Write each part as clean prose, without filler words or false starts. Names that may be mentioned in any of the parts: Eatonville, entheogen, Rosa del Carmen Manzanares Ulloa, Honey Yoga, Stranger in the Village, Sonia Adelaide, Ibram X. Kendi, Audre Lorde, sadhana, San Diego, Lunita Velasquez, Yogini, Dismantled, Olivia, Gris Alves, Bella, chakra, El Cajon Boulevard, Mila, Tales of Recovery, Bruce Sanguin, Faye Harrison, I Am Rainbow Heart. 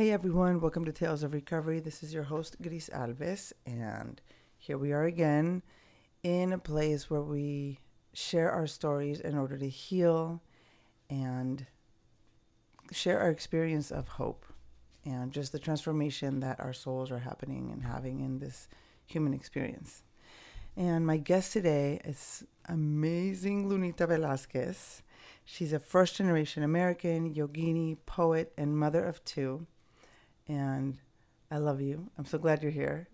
Hey everyone, welcome to Tales of Recovery. This is your host, Gris Alves, and here we are again in a place where we share our stories in order to heal and share our experience of hope and just the transformation that our souls are happening and having in this human experience. And my guest today is amazing Lunita Velasquez. She's a first-generation American, Yogini, poet, and mother of two. And I love you. I'm so glad you're here.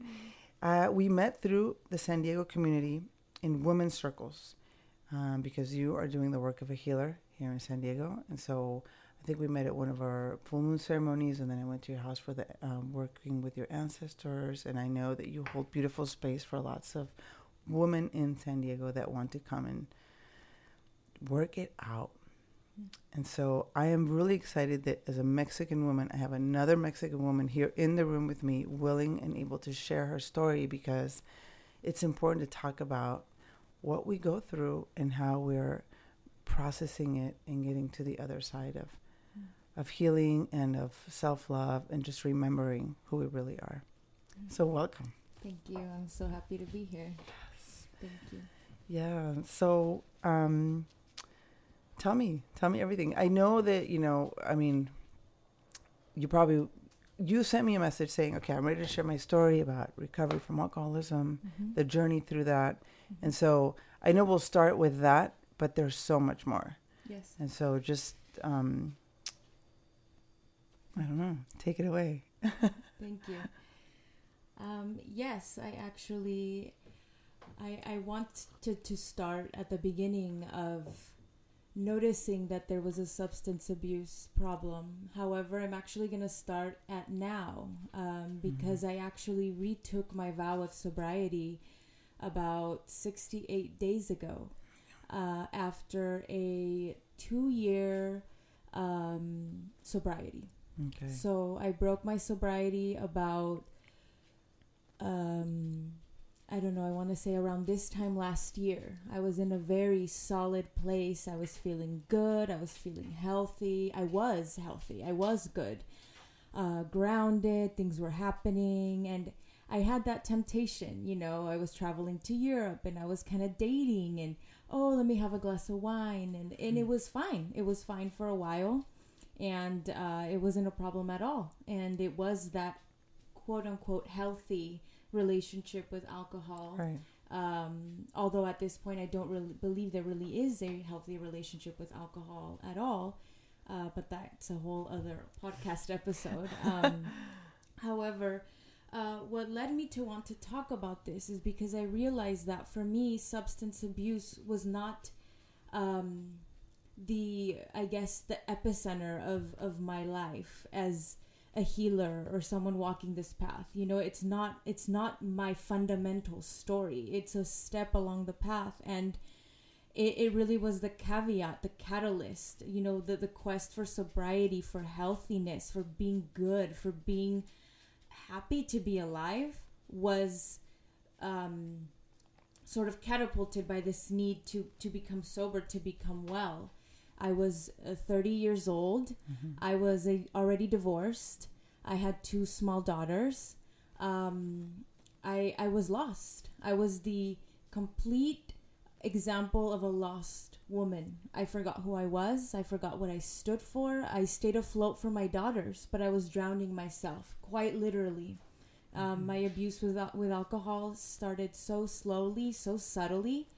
We met through the San Diego community in women's circles because you are doing the work of a healer here in San Diego. And so I think we met at one of our full moon ceremonies, and then I went to your house for the working with your ancestors. And I know that you hold beautiful space for lots of women in San Diego that want to come and work it out. And so I am really excited that as a Mexican woman, I have another Mexican woman here in the room with me, willing and able to share her story, because it's important to talk about what we go through and how we're processing it and getting to the other side of healing and of self-love and just remembering who we really are. So welcome. Thank you. I'm so happy to be here. Yes. Thank you. Yeah. So, Tell me everything. I know that, you sent me a message saying, okay, I'm ready to share my story about recovery from alcoholism, the journey through that. Mm-hmm. And so I know we'll start with that, but there's so much more. Yes. And so just, take it away. Thank you. Yes, I wanted to start at the beginning of noticing that there was a substance abuse problem. However, I'm actually going to start at now because I actually retook my vow of sobriety about 68 days ago after a 2-year sobriety. Okay. So I broke my sobriety about, I want to say around this time last year. I was in a very solid place. I was feeling good. I was feeling healthy. I was healthy. I was good. Grounded. Things were happening. And I had that temptation. I was traveling to Europe and I was kind of dating. And, let me have a glass of wine. And it was fine. It was fine for a while. And it wasn't a problem at all. And it was that quote-unquote healthy relationship with alcohol, right. Although at this point I don't really believe there really is a healthy relationship with alcohol at all, but that's a whole other podcast episode. However, what led me to want to talk about this is because I realized that for me substance abuse was not the epicenter of my life as a healer or someone walking this path. It's not my fundamental story. It's a step along the path, and it really was the caveat, the catalyst, the quest for sobriety, for healthiness, for being good, for being happy to be alive was sort of catapulted by this need to become sober, to become well. I was 30 years old. Mm-hmm. I was already divorced. I had 2 small daughters. I was lost. I was the complete example of a lost woman. I forgot who I was. I forgot what I stood for. I stayed afloat for my daughters, but I was drowning myself, quite literally. My abuse with alcohol started so slowly, so subtly.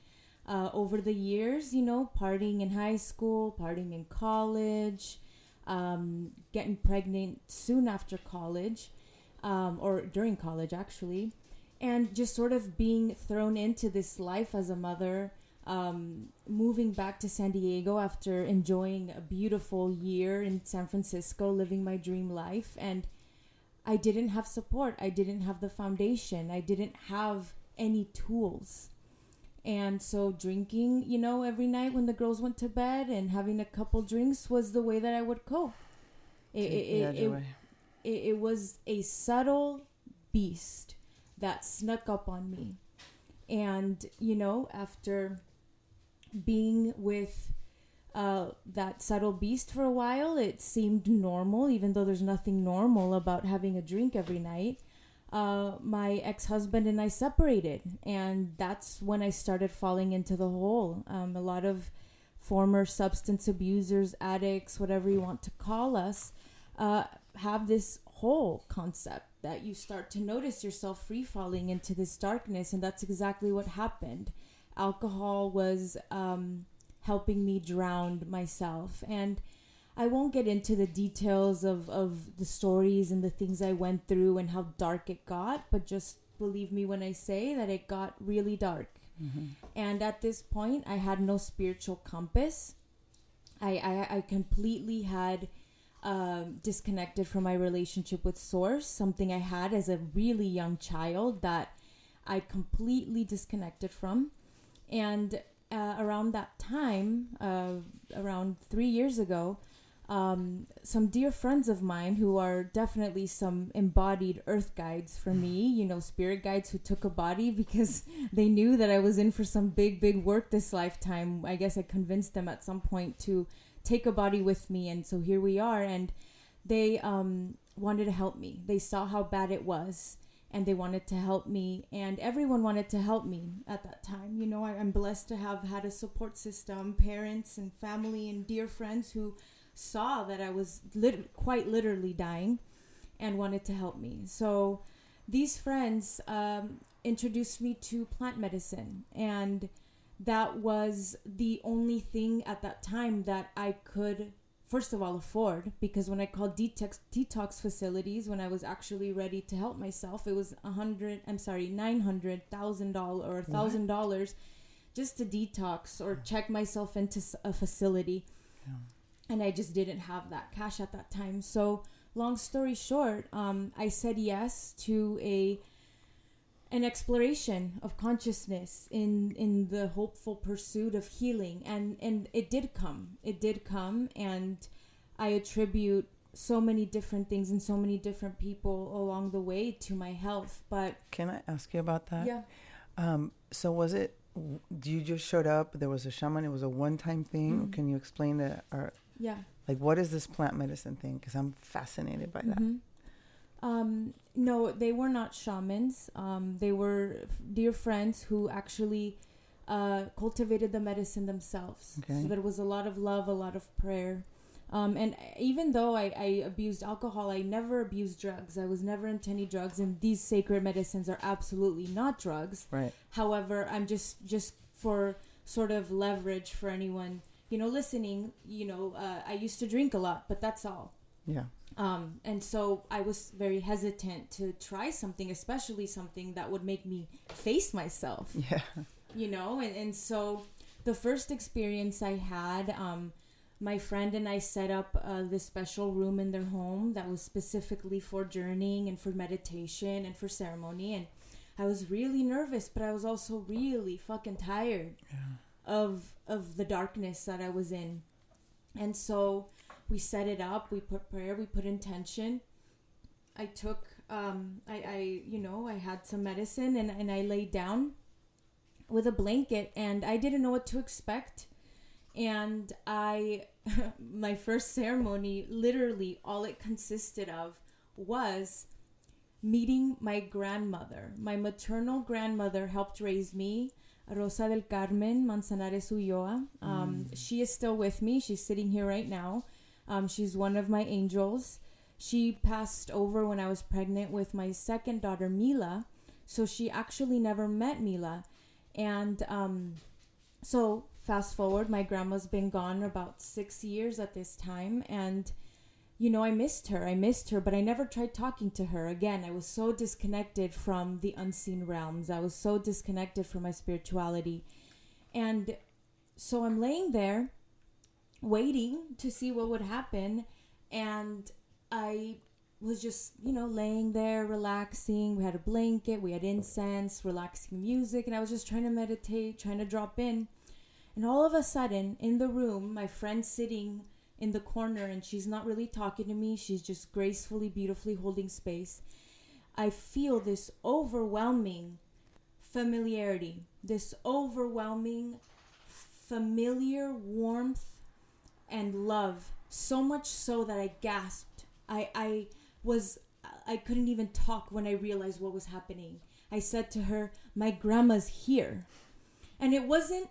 Over the years, partying in high school, partying in college, getting pregnant soon after college, or during college, actually, and just sort of being thrown into this life as a mother, moving back to San Diego after enjoying a beautiful year in San Francisco, living my dream life. And I didn't have support. I didn't have the foundation. I didn't have any tools. And so drinking, every night when the girls went to bed and having a couple drinks was the way that I would cope. It was a subtle beast that snuck up on me. And, after being with that subtle beast for a while. It seemed normal, even though there's nothing normal about having a drink every night. My ex-husband and I separated, and that's when I started falling into the hole. A lot of former substance abusers, addicts, whatever you want to call us, have this whole concept that you start to notice yourself free falling into this darkness, and that's exactly what happened. Alcohol was helping me drown myself, and I won't get into the details of the stories and the things I went through and how dark it got, but just believe me when I say that it got really dark. Mm-hmm. And at this point, I had no spiritual compass. I completely had disconnected from my relationship with Source, something I had as a really young child that I completely disconnected from. And around that time, around 3 years ago, some dear friends of mine who are definitely some embodied earth guides for me, you know, spirit guides who took a body because they knew that I was in for some big, big work this lifetime. I guess I convinced them at some point to take a body with me. And so here we are. And they wanted to help me. They saw how bad it was and they wanted to help me. And everyone wanted to help me at that time. You know, I'm blessed to have had a support system, parents and family and dear friends who saw that I was quite literally dying and wanted to help me. So these friends introduced me to plant medicine, and that was the only thing at that time that I could, first of all, afford, because when I called detox facilities, when I was actually ready to help myself, it was $900,000 or $1,000 just to detox or check myself into a facility. Yeah. And I just didn't have that cash at that time. So long story short, I said yes to an exploration of consciousness in the hopeful pursuit of healing. And it did come. It did come. And I attribute so many different things and so many different people along the way to my health. But can I ask you about that? Yeah. So was it, you just showed up, there was a shaman, it was a one-time thing? Mm-hmm. Can you explain that? Or yeah. Like, what is this plant medicine thing? Because I'm fascinated by that. Mm-hmm. No, they were not shamans. They were dear friends who actually cultivated the medicine themselves. Okay. So there was a lot of love, a lot of prayer. And even though I abused alcohol, I never abused drugs. I was never into any drugs. And these sacred medicines are absolutely not drugs. Right. However, I'm just for sort of leverage for anyone, you know, listening, you know, I used to drink a lot, but that's all. Yeah. And so I was very hesitant to try something, especially something that would make me face myself. Yeah. You know, and so the first experience I had, my friend and I set up this special room in their home that was specifically for journeying and for meditation and for ceremony. And I was really nervous, but I was also really fucking tired of the darkness that I was in. And so we set it up. We put prayer. We put intention. I took, I had some medicine and I laid down with a blanket and I didn't know what to expect. And my first ceremony, literally all it consisted of was meeting my grandmother. My maternal grandmother helped raise me, Rosa del Carmen Manzanares Ulloa. She is still with me. She's sitting here right now. She's one of my angels. She passed over when I was pregnant with my second daughter, Mila. So she actually never met Mila. And so... fast forward, my grandma's been gone about 6 years at this time, and you know, I missed her, but I never tried talking to her again. I was so disconnected from the unseen realms. I was so disconnected from my spirituality. And so I'm laying there waiting to see what would happen, and I was just, you know, laying there relaxing. We had a blanket, we had incense, relaxing music, and I was just trying to meditate, trying to drop in. And all of a sudden, in the room, my friend's sitting in the corner and she's not really talking to me. She's just gracefully, beautifully holding space. I feel this overwhelming familiarity, this overwhelming familiar warmth and love, so much so that I gasped. I couldn't even talk when I realized what was happening. I said to her, "My grandma's here." And it wasn't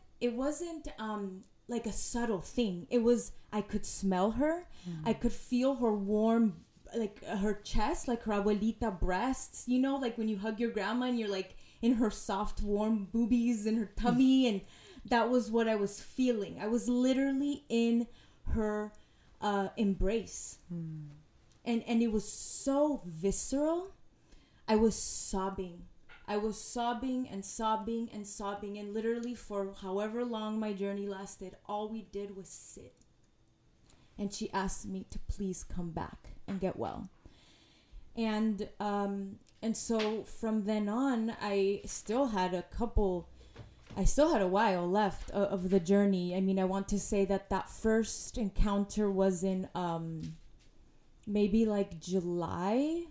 like a subtle thing. It was, I could smell her. Mm-hmm. I could feel her warm, like her chest, like her abuelita breasts, you know, like when you hug your grandma and you're like in her soft, warm boobies and her tummy. And that was what I was feeling. I was literally in her embrace. Mm. And it was so visceral. I was sobbing. I was sobbing and sobbing and sobbing. And literally for however long my journey lasted, all we did was sit. And she asked me to please come back and get well. And so from then on, I still had a while left of the journey. I mean, I want to say that first encounter was in maybe like July.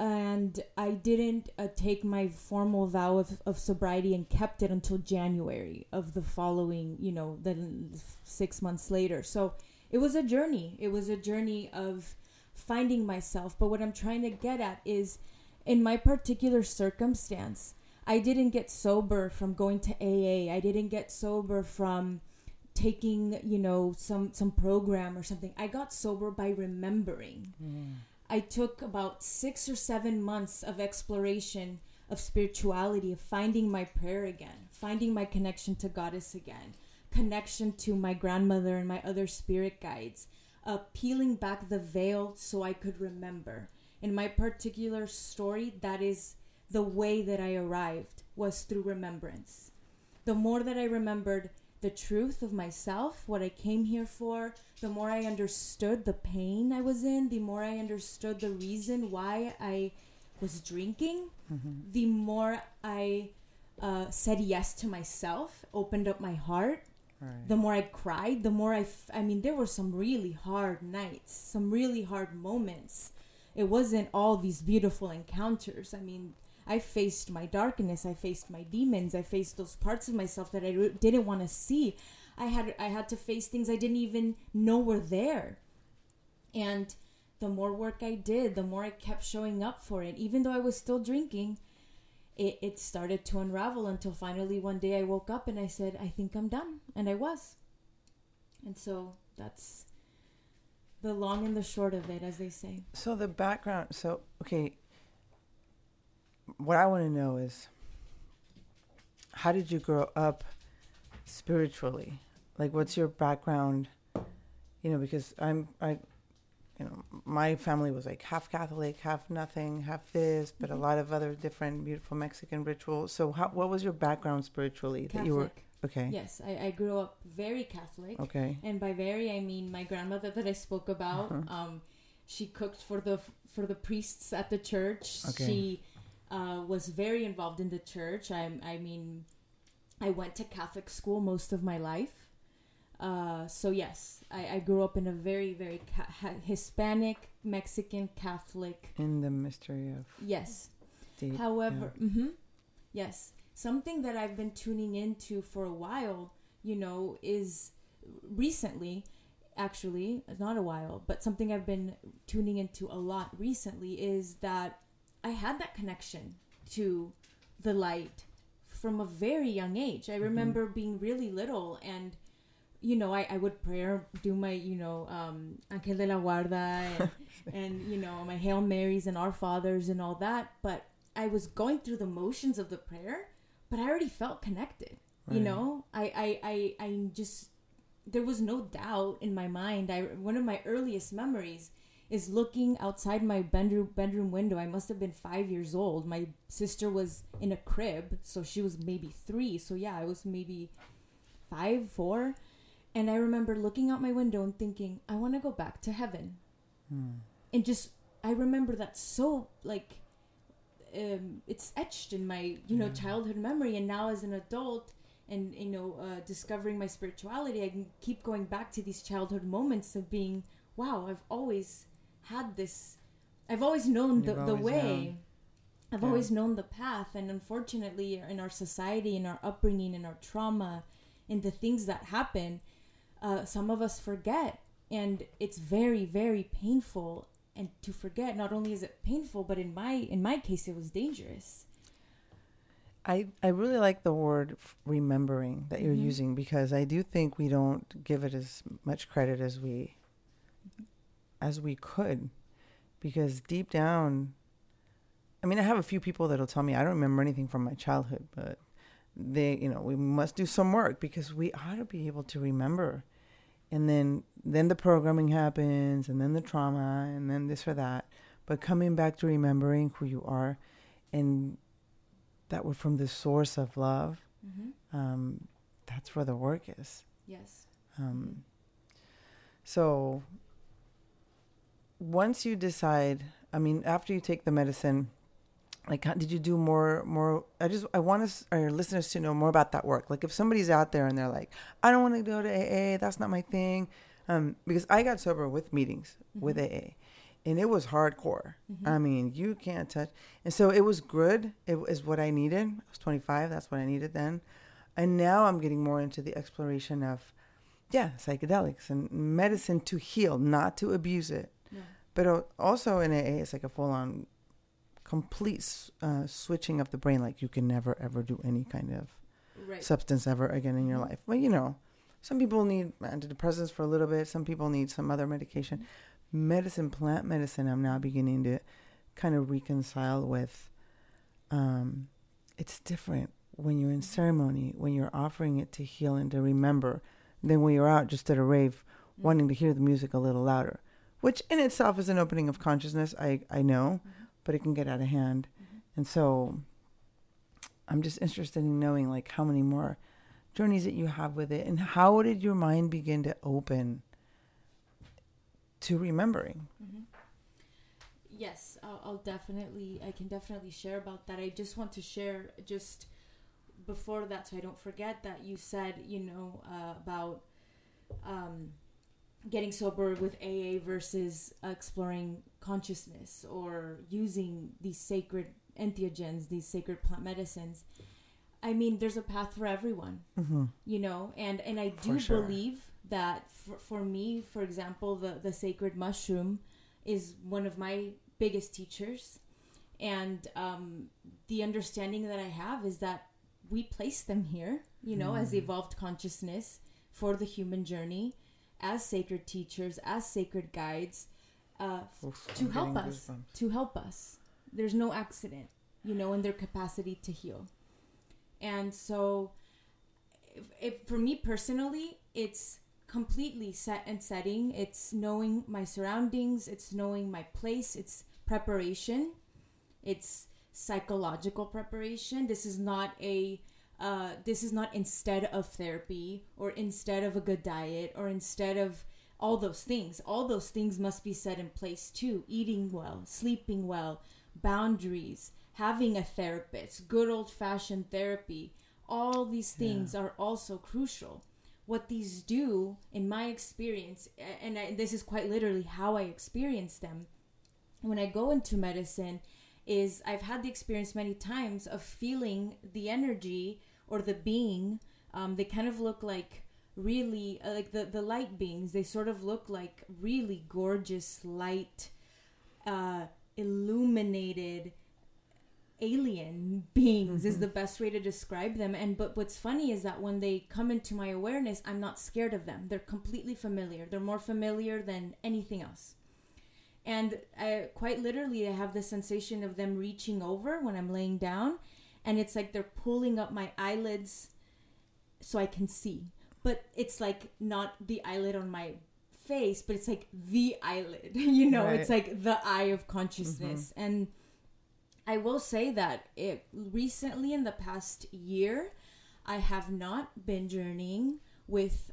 And I didn't take my formal vow of sobriety and kept it until January of the following, you know, then 6 months later. So it was a journey. It was a journey of finding myself. But what I'm trying to get at is, in my particular circumstance, I didn't get sober from going to AA. I didn't get sober from taking, you know, some program or something. I got sober by remembering. Mm. I took about 6 or 7 months of exploration of spirituality, of finding my prayer again, finding my connection to Goddess again, connection to my grandmother and my other spirit guides, peeling back the veil so I could remember. In my particular story, that is the way that I arrived, was through remembrance. The more that I remembered the truth of myself, what I came here for, the more I understood the pain I was in, the more I understood the reason why I was drinking, mm-hmm. the more I said yes to myself, opened up my heart, right. The more I cried, the more I mean, there were some really hard nights, some really hard moments. It wasn't all these beautiful encounters. I mean, I faced my darkness, I faced my demons, I faced those parts of myself that I didn't want to see. I had to face things I didn't even know were there. And the more work I did, the more I kept showing up for it. Even though I was still drinking, it started to unravel until finally one day I woke up and I said, I think I'm done. And I was. And so that's the long and the short of it, as they say. So the background, okay. What I want to know is, how did you grow up spiritually? Like, what's your background? You know, because my family was like half Catholic, half nothing, half this, but mm-hmm. a lot of other different beautiful Mexican rituals. So what was your background spiritually? Catholic. That you were, okay. Yes, I grew up very Catholic. Okay. And by very, I mean my grandmother that I spoke about. Uh-huh. She cooked for the priests at the church. Okay. She was very involved in the church. I mean, I went to Catholic school most of my life. So yes, I grew up in a very, very Hispanic, Mexican, Catholic. In the mystery of... Yes. However, yeah. Mm-hmm, yes. Something that I've been tuning into for a while, you know, is recently, actually, not a while, but something I've been tuning into a lot recently is that I had that connection to the light from a very young age. I remember mm-hmm. being really little and, you know, I would pray, do my, you know, Angel de la Guarda and, you know, my Hail Marys and Our Fathers and all that. But I was going through the motions of the prayer, but I already felt connected. Right. You know, I just, there was no doubt in my mind. One of my earliest memories is looking outside my bedroom window. I must have been 5 years old. My sister was in a crib, so she was maybe 3. So yeah, I was maybe 5, 4. And I remember looking out my window and thinking, I want to go back to heaven. Hmm. And just, I remember that so, like, it's etched in my, you know, childhood memory. And now as an adult and, you know, discovering my spirituality, I can keep going back to these childhood moments of being, wow, I've always had this, I've always known the way, I've always known the path. And unfortunately, in our society, in our upbringing, in our trauma, in the things that happen, some of us forget. And it's very, very painful. And to forget, not only is it painful, but in my case, it was dangerous. I really like the word remembering that you're mm-hmm. using, because I do think we don't give it as much credit as we could, because deep down, I mean, I have a few people that'll tell me I don't remember anything from my childhood, but they, you know, we must do some work because we ought to be able to remember. And then the programming happens, and then the trauma, and then this or that. But coming back to remembering who you are, and that we're from the source of love, mm-hmm. That's where the work is. Yes. So once you decide, I mean, after you take the medicine, like, how did you do more? I want us, our listeners, to know more about that work. Like, if somebody's out there and they're like, I don't want to go to AA, that's not my thing. Because I got sober with meetings mm-hmm. with AA, and it was hardcore. Mm-hmm. I mean, you can't touch. And so it was good. It is what I needed. I was 25. That's what I needed then. And now I'm getting more into the exploration of, psychedelics and medicine to heal, not to abuse it. Yeah. But also in AA, it's like a full-on complete switching of the brain. Like, you can never ever do any kind of substance ever again in your life. Well, you know, some people need antidepressants for a little bit, some people need some other medication. Mm-hmm. Plant medicine, I'm now beginning to kind of reconcile with. It's different when you're in ceremony, when you're offering it to heal and to remember, than when you're out just at a rave mm-hmm. wanting to hear the music a little louder, which in itself is an opening of consciousness. I know. Mm-hmm. But it can get out of hand. Mm-hmm. And so I'm just interested in knowing, like, how many more journeys that you have with it, and how did your mind begin to open to remembering? Mm-hmm. Yes, I can definitely share about that. I just want to share just before that, so I don't forget, that you said, you know, about getting sober with AA versus exploring consciousness or using these sacred entheogens, these sacred plant medicines. I mean, there's a path for everyone, mm-hmm. you know, and I do believe that for me, for example, the sacred mushroom is one of my biggest teachers. And the understanding that I have is that we place them here, you know, as evolved consciousness for the human journey, as sacred teachers, as sacred guides, to help us. There's no accident, you know, in their capacity to heal. And so if for me personally, it's completely set and setting. It's knowing my surroundings. It's knowing my place. It's preparation. It's psychological preparation. This is not instead of therapy or instead of a good diet or instead of all those things. All those things must be set in place too. Eating well, sleeping well, boundaries, having a therapist, good old-fashioned therapy. All these things are also crucial. What these do, in my experience, and this is quite literally how I experience them when I go into medicine, is I've had the experience many times of feeling the energy or the being. They kind of look like really, like the light beings, they sort of look like really gorgeous, light, illuminated alien beings mm-hmm. is the best way to describe them. But what's funny is that when they come into my awareness, I'm not scared of them. They're completely familiar. They're more familiar than anything else. And I have the sensation of them reaching over when I'm laying down. And it's like they're pulling up my eyelids so I can see. But it's like not the eyelid on my face, but it's like the eyelid. You know, right. It's like the eye of consciousness. Mm-hmm. And I will say that recently in the past year, I have not been journeying with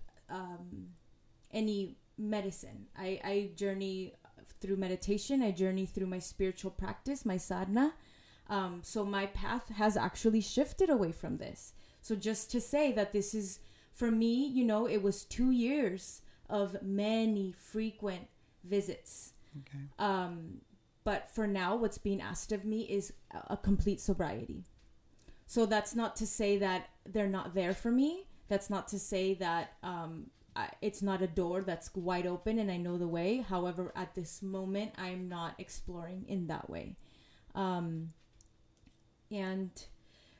any medicine. I journey through meditation. I journey through my spiritual practice, my sadhana. So my path has actually shifted away from this. So just to say that this is, for me, you know, it was 2 years of many frequent visits. Okay. But for now, what's being asked of me is a complete sobriety. So that's not to say that they're not there for me. That's not to say that it's not a door that's wide open and I know the way. However, at this moment, I'm not exploring in that way. And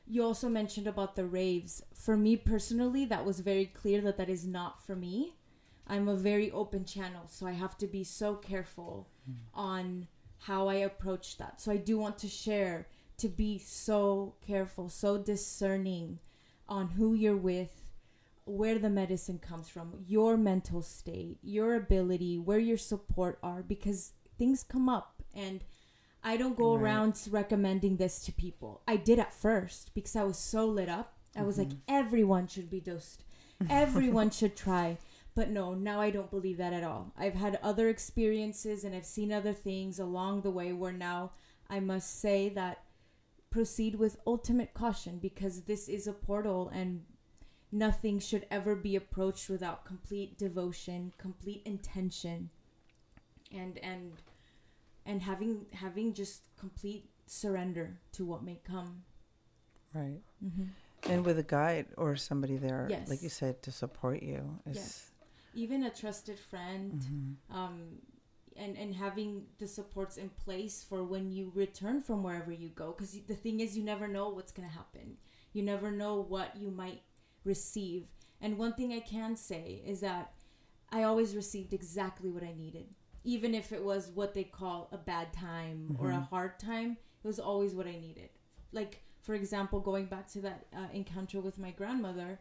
you also mentioned about the raves. For me personally, that was very clear that that is not for me. I'm a very open channel, so I have to be so careful on how I approach that. So I do want to share to be so careful, so discerning on who you're with, where the medicine comes from, your mental state, your ability, where your support are, because things come up. And I don't go around recommending this to people. I did at first because I was so lit up. I was like, everyone should be dosed. Everyone should try. But no, now I don't believe that at all. I've had other experiences and I've seen other things along the way where now I must say that proceed with ultimate caution, because this is a portal and nothing should ever be approached without complete devotion, complete intention, and having just complete surrender to what may come. Right. Mm-hmm. And with a guide or somebody there, like you said, to support you. Yes. Even a trusted friend, and having the supports in place for when you return from wherever you go. Because the thing is, you never know what's going to happen. You never know what you might receive. And one thing I can say is that I always received exactly what I needed. Even if it was what they call a bad time or a hard time, it was always what I needed. Like, for example, going back to that encounter with my grandmother,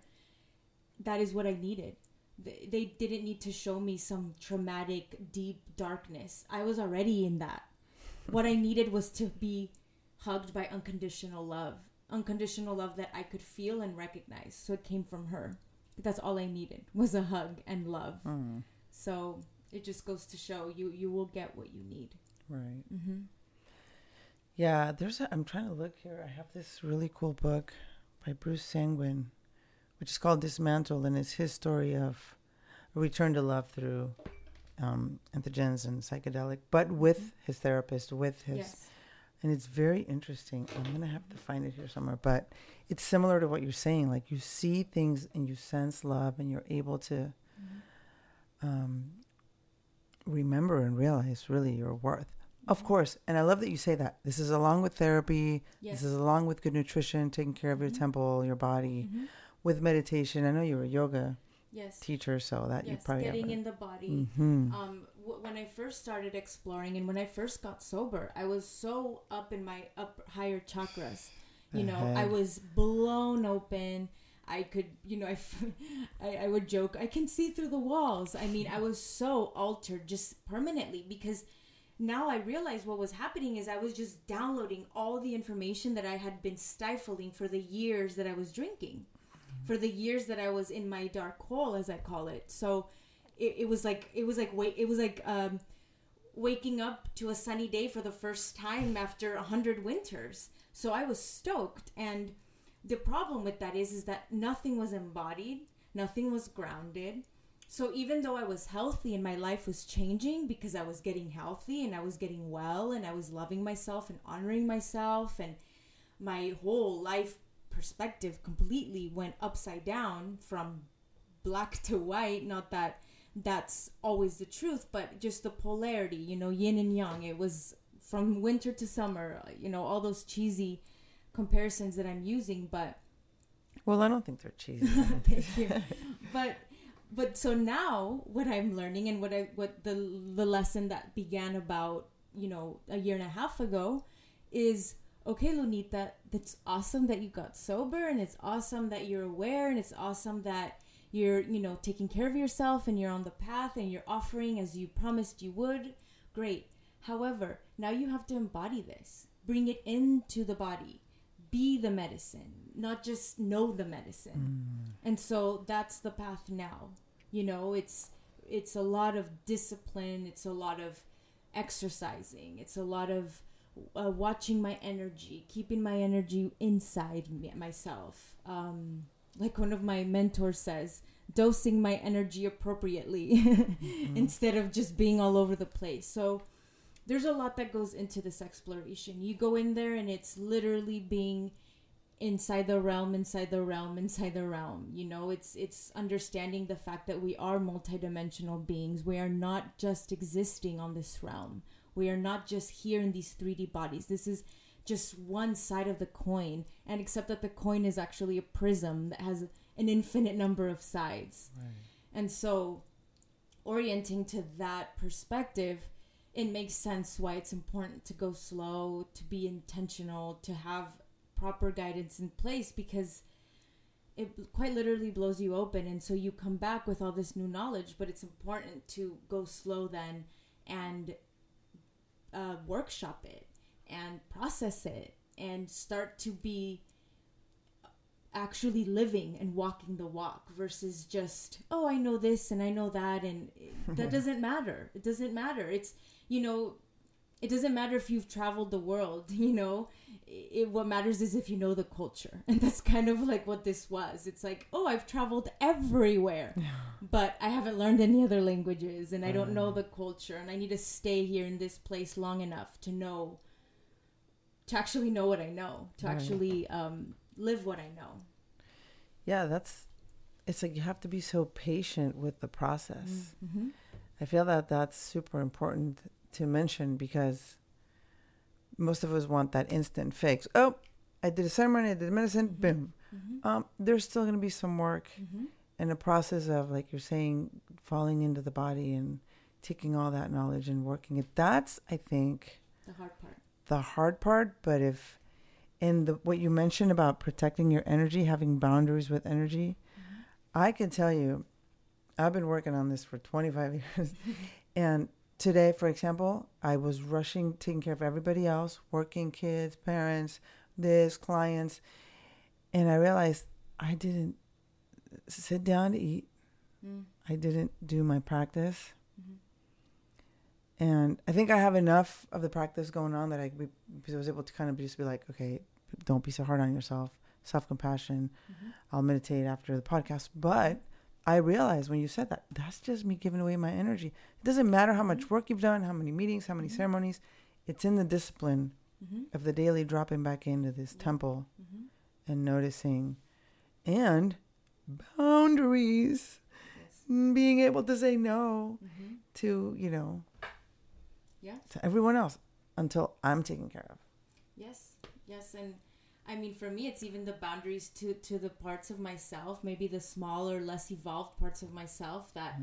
that is what I needed. They didn't need to show me some traumatic, deep darkness. I was already in that. What I needed was to be hugged by unconditional love that I could feel and recognize. So it came from her. That's all I needed, was a hug and love. Mm. So it just goes to show you will get what you need. Right. Mm-hmm. Yeah, I'm trying to look here. I have this really cool book by Bruce Sanguin, which is called Dismantled, and it's his story of a return to love through entheogens and psychedelic, but with his therapist, and it's very interesting. I'm going to have to find it here somewhere, but it's similar to what you're saying. Like, you see things and you sense love and you're able to remember and realize really your worth. Of course. And I love that you say that. This is along with therapy. Yes. This is along with good nutrition, taking care of your temple, your body, with meditation. I know you're a yoga teacher, so that you probably getting in the body. Mm-hmm. When I first started exploring and when I first got sober, I was so up in my higher chakras. You know, I was blown open. I could, you know, I would joke, I can see through the walls. I mean, I was so altered just permanently, because now I realized what was happening is I was just downloading all the information that I had been stifling for the years that I was drinking, for the years that I was in my dark hole, as I call it. So it was like waking up to a sunny day for the first time after 100 winters. So I was stoked. And the problem with that is that nothing was embodied, nothing was grounded. So even though I was healthy and my life was changing because I was getting healthy and I was getting well and I was loving myself and honoring myself, and my whole life perspective completely went upside down from black to white. Not that that's always the truth, but just the polarity, you know, yin and yang. It was from winter to summer, you know, all those cheesy comparisons that I'm using, but... Well, I don't think they're cheesy. Thank you. But so now what I'm learning, and what the lesson that began about, you know, a year and a half ago is, okay, Lunita, that's awesome that you got sober, and it's awesome that you're aware, and it's awesome that you're, you know, taking care of yourself and you're on the path and you're offering as you promised you would. Great. However, now you have to embody this. Bring it into the body. Be the medicine, not just know the medicine. And so that's the path now. You know, it's a lot of discipline. It's a lot of exercising. It's a lot of watching my energy, keeping my energy inside myself. Like one of my mentors says, dosing my energy appropriately instead of just being all over the place. So there's a lot that goes into this exploration. You go in there and it's literally being inside the realm, you know, it's understanding the fact that we are multidimensional beings. We are not just existing on this realm. We are not just here in these 3D bodies. This is just one side of the coin, and except that the coin is actually a prism that has an infinite number of sides. Right. And so orienting to that perspective, it makes sense why it's important to go slow, to be intentional, to have proper guidance in place, because it quite literally blows you open. And so you come back with all this new knowledge, but it's important to go slow then and workshop it and process it and start to be actually living and walking the walk versus just, oh, I know this and I know that, and that doesn't matter. It doesn't matter. It's, you know, it doesn't matter if you've traveled the world, you know. What matters is if you know the culture. And that's kind of like what this was. It's like, oh, I've traveled everywhere, but I haven't learned any other languages, and I don't know the culture, and I need to stay here in this place long enough to know, to actually know what I know, to actually live what I know. Yeah, it's like you have to be so patient with the process. Mm-hmm. I feel that that's super important to mention, because most of us want that instant fix. Oh, I did a ceremony, I did medicine, mm-hmm. boom. Mm-hmm. There's still going to be some work mm-hmm. and a process of, like you're saying, falling into the body and taking all that knowledge and working it. That's, I think, the hard part. But if in what you mentioned about protecting your energy, having boundaries with energy, mm-hmm. I can tell you, I've been working on this for 25 years. And today, for example, I was rushing, taking care of everybody else, working, kids, parents, this, clients. And I realized I didn't sit down to eat. Mm. I didn't do my practice. Mm-hmm. And I think I have enough of the practice going on that I was able to kind of just be like, okay, don't be so hard on yourself. Self-compassion. Mm-hmm. I'll meditate after the podcast. But I realized when you said that, that's just me giving away my energy. It doesn't matter how much work you've done, how many meetings, how many mm-hmm. ceremonies. It's in the discipline mm-hmm. of the daily dropping back into this mm-hmm. temple mm-hmm. and noticing, and boundaries, yes. being able to say no mm-hmm. to, you know, yeah. to everyone else until I'm taken care of. Yes, yes, and I mean, for me, it's even the boundaries to the parts of myself, maybe the smaller, less evolved parts of myself that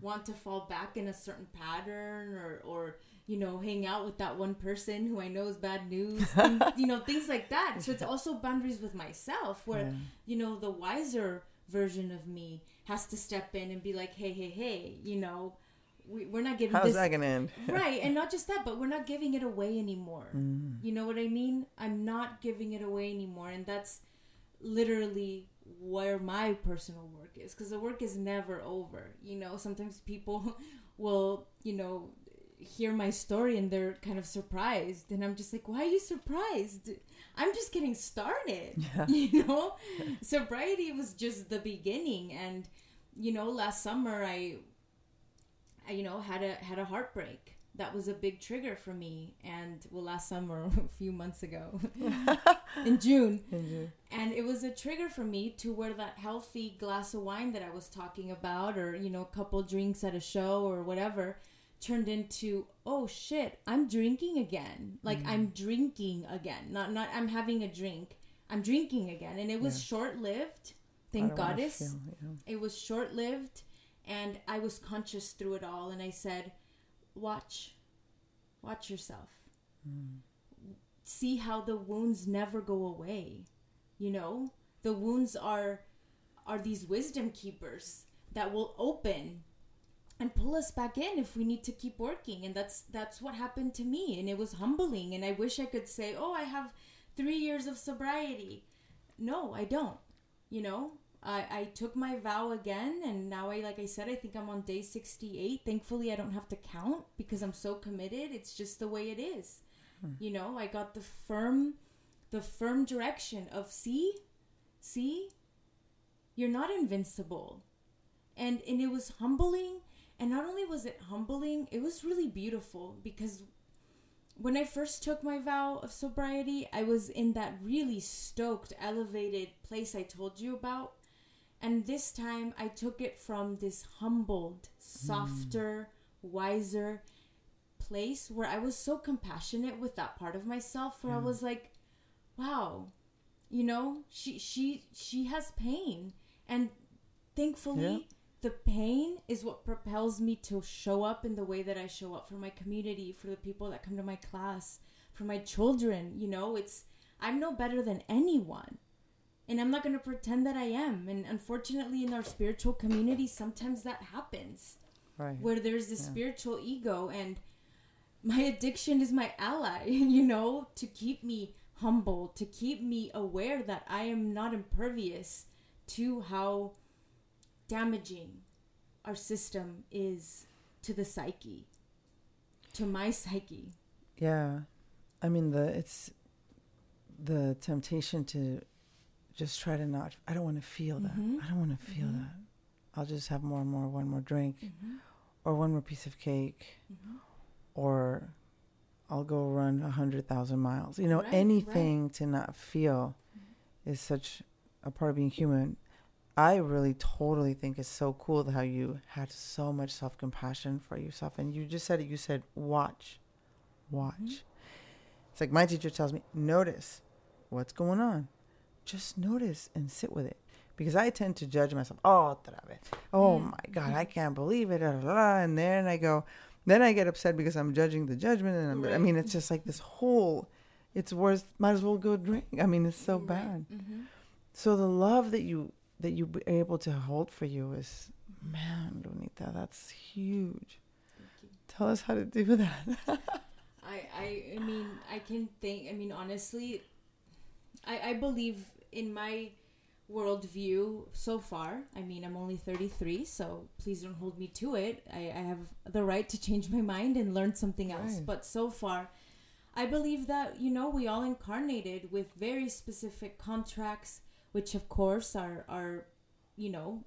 want to fall back in a certain pattern or, you know, hang out with that one person who I know is bad news, and, you know, things like that. So it's also boundaries with myself where, you know, the wiser version of me has to step in and be like, hey, you know, we're not giving how's that gonna end? Right, and not just that, but we're not giving it away anymore. Mm. You know what I mean? I'm not giving it away anymore, and that's literally where my personal work is, because the work is never over. You know, sometimes people will, you know, hear my story and they're kind of surprised, and I'm just like, why are you surprised? I'm just getting started. Yeah. You know, sobriety was just the beginning, and you know, last summer I you know, had a heartbreak. That was a big trigger for me. And well, last summer, a few months ago, in June. And it was a trigger for me to where that healthy glass of wine that I was talking about, or, you know, a couple drinks at a show or whatever, turned into, oh shit, I'm drinking again. Like I'm drinking again. Not I'm having a drink. I'm drinking again. And it was short-lived. Thank goddess. It was short-lived. And I was conscious through it all. And I said, watch yourself. Mm. See how the wounds never go away. You know, the wounds are these wisdom keepers that will open and pull us back in if we need to keep working. And that's what happened to me. And it was humbling. And I wish I could say, oh, I have 3 years of sobriety. No, I don't, you know. I took my vow again, and now I think I'm on day 68. Thankfully, I don't have to count because I'm so committed. It's just the way it is. Hmm. You know, I got the firm direction of see, you're not invincible. And it was humbling. And not only was it humbling, it was really beautiful, because when I first took my vow of sobriety, I was in that really stoked, elevated place I told you about. And this time I took it from this humbled, softer, wiser place where I was so compassionate with that part of myself, where I was like, wow, you know, she has pain. And thankfully, the pain is what propels me to show up in the way that I show up for my community, for the people that come to my class, for my children. You know, it's, I'm no better than anyone. And I'm not going to pretend that I am. And unfortunately, in our spiritual community, sometimes that happens. Right. Where there's this spiritual ego, and my addiction is my ally, you know, to keep me humble, to keep me aware that I am not impervious to how damaging our system is to the psyche, to my psyche. Yeah. I mean, it's the temptation to... just try to not, I don't want to feel that. Mm-hmm. I don't want to feel that. I'll just have more and more, one more drink or one more piece of cake or I'll go run 100,000 miles. You know, anything to not feel is such a part of being human. I really totally think it's so cool how you had so much self-compassion for yourself. And you just said it. You said, watch. It's like my teacher tells me, notice what's going on. Just notice and sit with it, because I tend to judge myself. My God, I can't believe it. And then I get upset because I'm judging the judgment. And I mean, it's just like this whole, it's worse. Might as well go drink. I mean, it's so bad. So the love that you were able to hold for you is, man, Lunita, that's huge. Tell us how to do that. Honestly, I believe in my worldview so far. I mean, I'm only 33, so please don't hold me to it. I have the right to change my mind and learn something else. Right. But so far, I believe that, you know, we all incarnated with very specific contracts, which of course are, you know,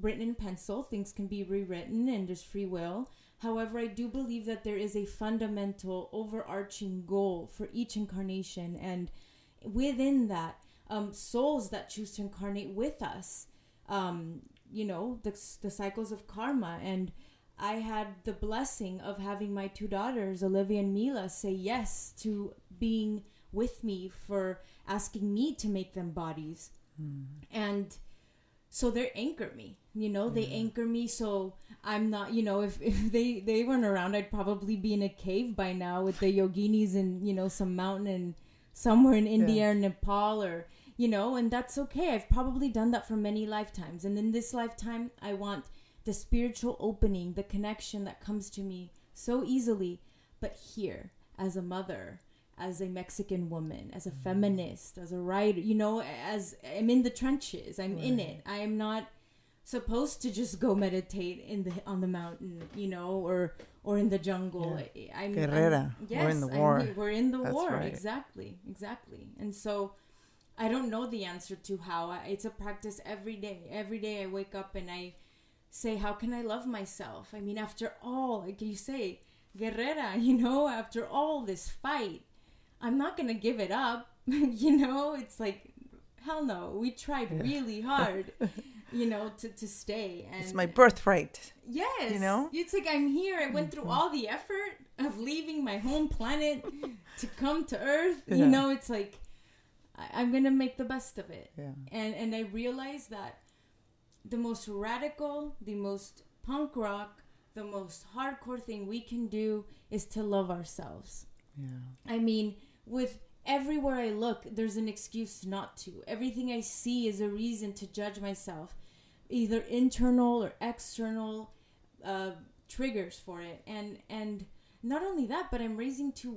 written in pencil. Things can be rewritten and there's free will. However, I do believe that there is a fundamental overarching goal for each incarnation, and within that, souls that choose to incarnate with us, you know, the cycles of karma. And I had the blessing of having my two daughters, Olivia and Mila, say yes to being with me, for asking me to make them bodies. And so they anchor me, you know, they anchor me. So I'm not, you know, if they weren't around, I'd probably be in a cave by now with the Yoginis and, you know, some mountain and somewhere in India or Nepal, or, you know, and that's okay. I've probably done that for many lifetimes. And in this lifetime, I want the spiritual opening, the connection that comes to me so easily. But here, as a mother, as a Mexican woman, as a feminist, as a writer, you know, as I'm in the trenches, I'm in it. I am not supposed to just go meditate on the mountain, you know, or in the jungle. Yeah. Guerrera. Yes, we're in the war. We're in the war. Right. Exactly. And so I don't know the answer to how. It's a practice every day. Every day I wake up and I say, how can I love myself? I mean, after all, like you say, guerrera, you know, after all this fight, I'm not going to give it up. You know, it's like, hell no. We tried really hard. You know, to stay. And it's my birthright. Yes. You know? It's like, I'm here. I went through all the effort of leaving my home planet to come to Earth. Yeah. You know, it's like, I'm going to make the best of it. Yeah. And I realized that the most radical, the most punk rock, the most hardcore thing we can do is to love ourselves. Yeah. I mean, with... everywhere I look, there's an excuse not to. Everything I see is a reason to judge myself, either internal or external triggers for it. And not only that, but I'm raising two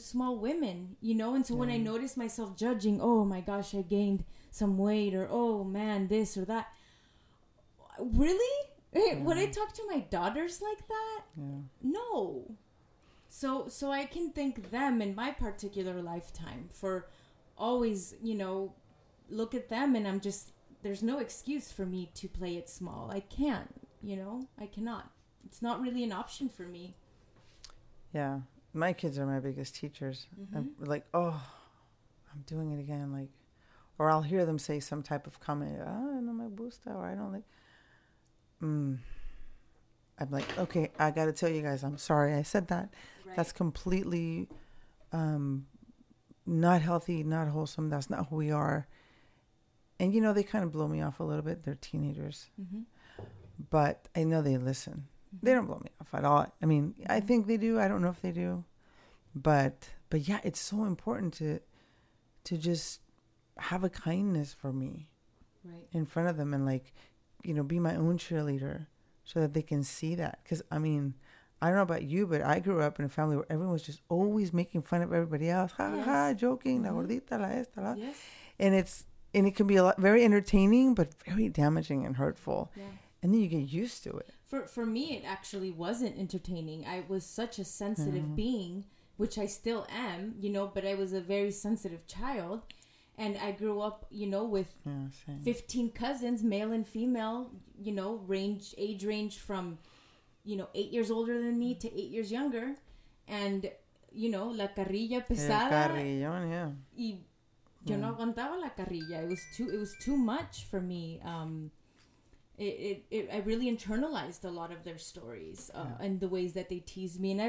small women, you know? And so when I notice myself judging, oh my gosh, I gained some weight, or oh man, this or that. Really? Yeah. Would I talk to my daughters like that? Yeah. No. So I can thank them in my particular lifetime for always, you know, look at them, and I'm just, there's no excuse for me to play it small. I can't, you know, I cannot. It's not really an option for me. Yeah. my kids are my biggest teachers. Mm-hmm. I'm like, oh, I'm doing it again. Like, or I'll hear them say some type of comment. Oh, I know my booster, or I don't like. I'm like, okay, I got to tell you guys, I'm sorry I said that. Right. That's completely not healthy, not wholesome. That's not who we are. And, you know, they kind of blow me off a little bit. They're teenagers. Mm-hmm. But I know they listen. Mm-hmm. They don't blow me off at all. I mean, I think they do. I don't know if they do. But yeah, it's so important to just have a kindness for me right. in front of them and, like, you know, be my own cheerleader so that they can see that. Because, I mean, I don't know about you, but I grew up in a family where everyone was just always making fun of everybody else. Ha, yes. ha, joking, mm-hmm. la gordita, la esta, la. Yes. And it can be a lot, very entertaining, but very damaging and hurtful. Yeah. And then you get used to it. For me, it actually wasn't entertaining. I was such a sensitive being, which I still am, you know, but I was a very sensitive child. And I grew up, you know, with 15 cousins, male and female, you know, age range from, you know, 8 years older than me to 8 years younger. And, you know, la carrilla pesada. El carrillón, yeah. Y yo no aguantaba la carrilla. It was too much for me. I really internalized a lot of their stories and the ways that they teased me. And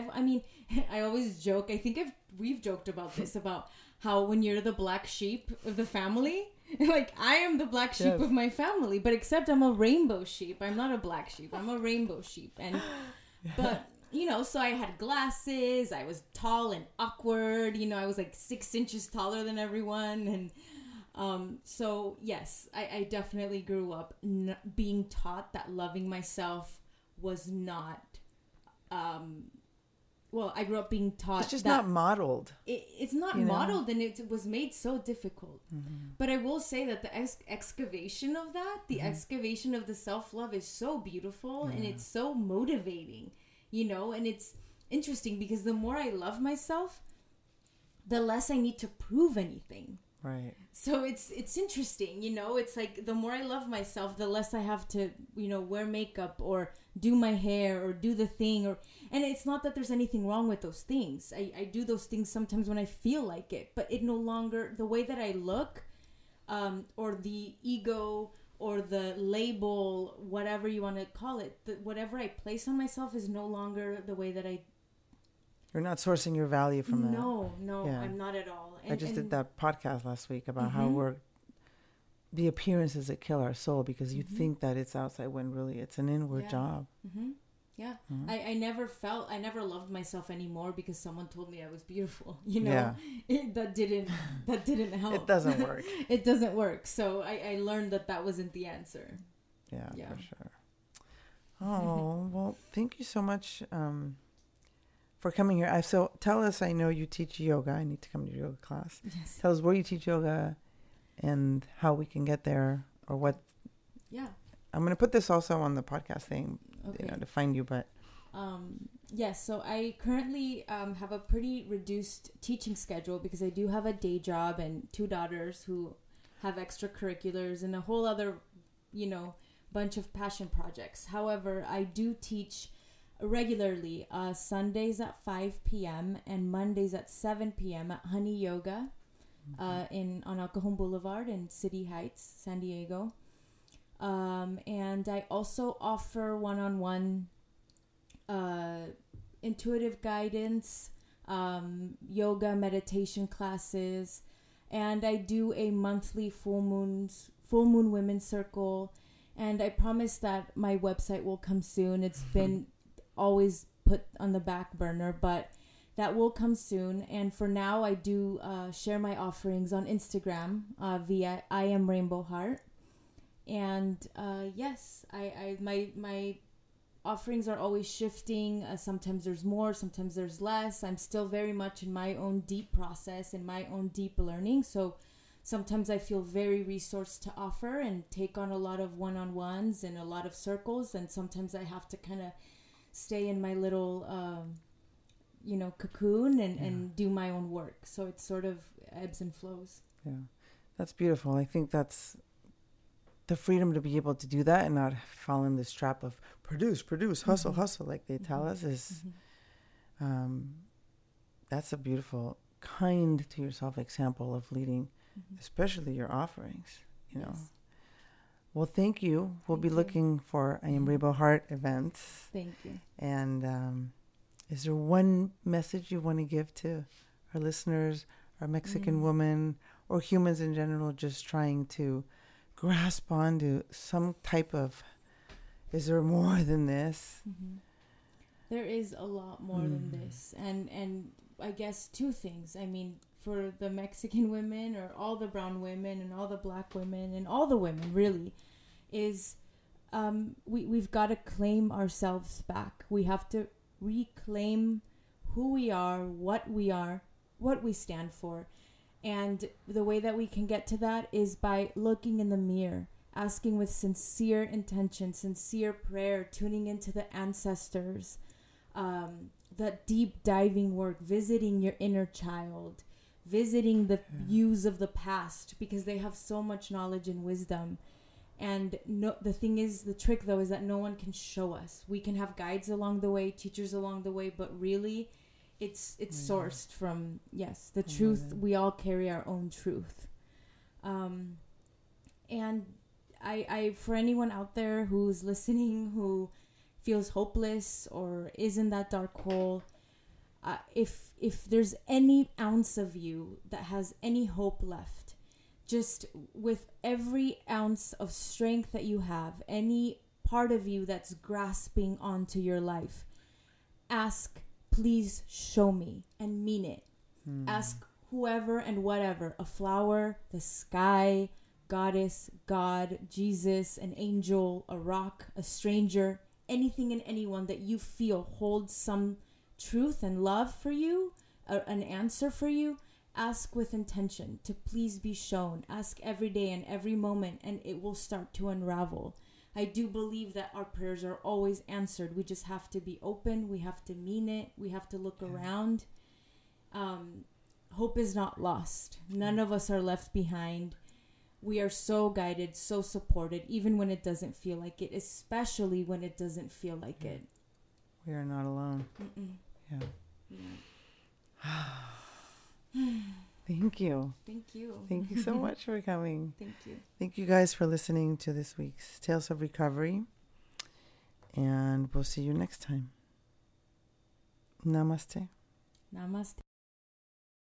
I always joke. I think we've joked about this, about how when you're the black sheep of the family, like I am the black sheep of my family, but except I'm a rainbow sheep. I'm not a black sheep. I'm a rainbow sheep. And, but you know, so I had glasses. I was tall and awkward. You know, I was like 6 inches taller than everyone. And so yes, I definitely grew up being taught that loving myself was not, well, I grew up being taught it's just that not modeled. It's not modeled, and it was made so difficult. Mm-hmm. But I will say that the excavation of that, the excavation of the self-love is so beautiful, and it's so motivating, you know? And it's interesting because the more I love myself, the less I need to prove anything. Right. So it's interesting, you know? It's like the more I love myself, the less I have to, you know, wear makeup or do my hair or do the thing. And it's not that there's anything wrong with those things. I do those things sometimes when I feel like it, but it no longer, the way that I look or the ego or the label, whatever you want to call it, whatever I place on myself is no longer the way that I. You're not sourcing your value from that. No, yeah. I'm not at all. And, I just did that podcast last week about how the appearances that kill our soul because you think that it's outside when really it's an inward job. Mm-hmm. Yeah. Mm-hmm. I never loved myself anymore because someone told me I was beautiful. You know, that didn't help. It doesn't work. It doesn't work. So I learned that wasn't the answer. Yeah, for sure. Oh, well, thank you so much. For coming here. So tell us, I know you teach yoga. I need to come to your yoga class. Yes. Tell us where you teach yoga and how we can get there or what. Yeah. I'm going to put this also on the podcast thing, okay. You know, to find you, but. So I currently have a pretty reduced teaching schedule because I do have a day job and 2 daughters who have extracurriculars and a whole other, you know, bunch of passion projects. However, I do teach regularly, Sundays at 5 p.m. and Mondays at 7 p.m. at Honey Yoga on El Cajon Boulevard in City Heights, San Diego. And I also offer one-on-one intuitive guidance, yoga, meditation classes, and I do a monthly full moon women's circle. And I promise that my website will come soon. It's been always put on the back burner, but that will come soon. And for now, I do share my offerings on Instagram via I Am Rainbow Heart. And my offerings are always shifting. Sometimes there's more, sometimes there's less. I'm still very much in my own deep process and my own deep learning. So sometimes I feel very resourced to offer and take on a lot of one-on-ones and a lot of circles. And sometimes I have to kind of stay in my little, you know, cocoon and do my own work. So it sort of ebbs and flows. Yeah, that's beautiful. I think that's the freedom to be able to do that and not fall in this trap of produce, hustle, like they tell us is that's a beautiful, kind to yourself example of leading, mm-hmm. especially your offerings, you know. Yes. Well, thank you. We'll be looking for I Am Rainbow Heart events. Thank you. And is there one message you want to give to our listeners, our Mexican women, or humans in general, just trying to grasp onto some type of, is there more than this? Mm-hmm. There is a lot more than this. And I guess two things. I mean, for the Mexican women or all the brown women and all the black women and all the women really is we've got to claim ourselves back. We have to reclaim who we are, what we stand for. And the way that we can get to that is by looking in the mirror, asking with sincere intention, sincere prayer, tuning into the ancestors, the deep diving work, visiting your inner child, visiting the views of the past, because they have so much knowledge and wisdom. And the trick though is that no one can show us. We can have guides along the way, teachers along the way, but really it's sourced from the truth. We all carry our own truth. And I for anyone out there who's listening who feels hopeless or is in that dark hole, if there's any ounce of you that has any hope left, just with every ounce of strength that you have, any part of you that's grasping onto your life, ask, please show me, and mean it. Ask whoever and whatever, a flower, the sky, goddess, God, Jesus, an angel, a rock, a stranger, anything and anyone that you feel holds some truth and love for you, an answer for you. Ask with intention to please be shown. Ask every day and every moment, and it will start to unravel. I do believe that our prayers are always answered. We just have to be open. We have to mean it. We have to look around. Hope is not lost. None of us are left behind. We are so guided, so supported, even when it doesn't feel like it, especially when it doesn't feel like it. We are not alone. Thank you. Thank you so much for coming. Thank you. Thank you guys for listening to this week's Tales of Recovery. And we'll see you next time. Namaste. Namaste.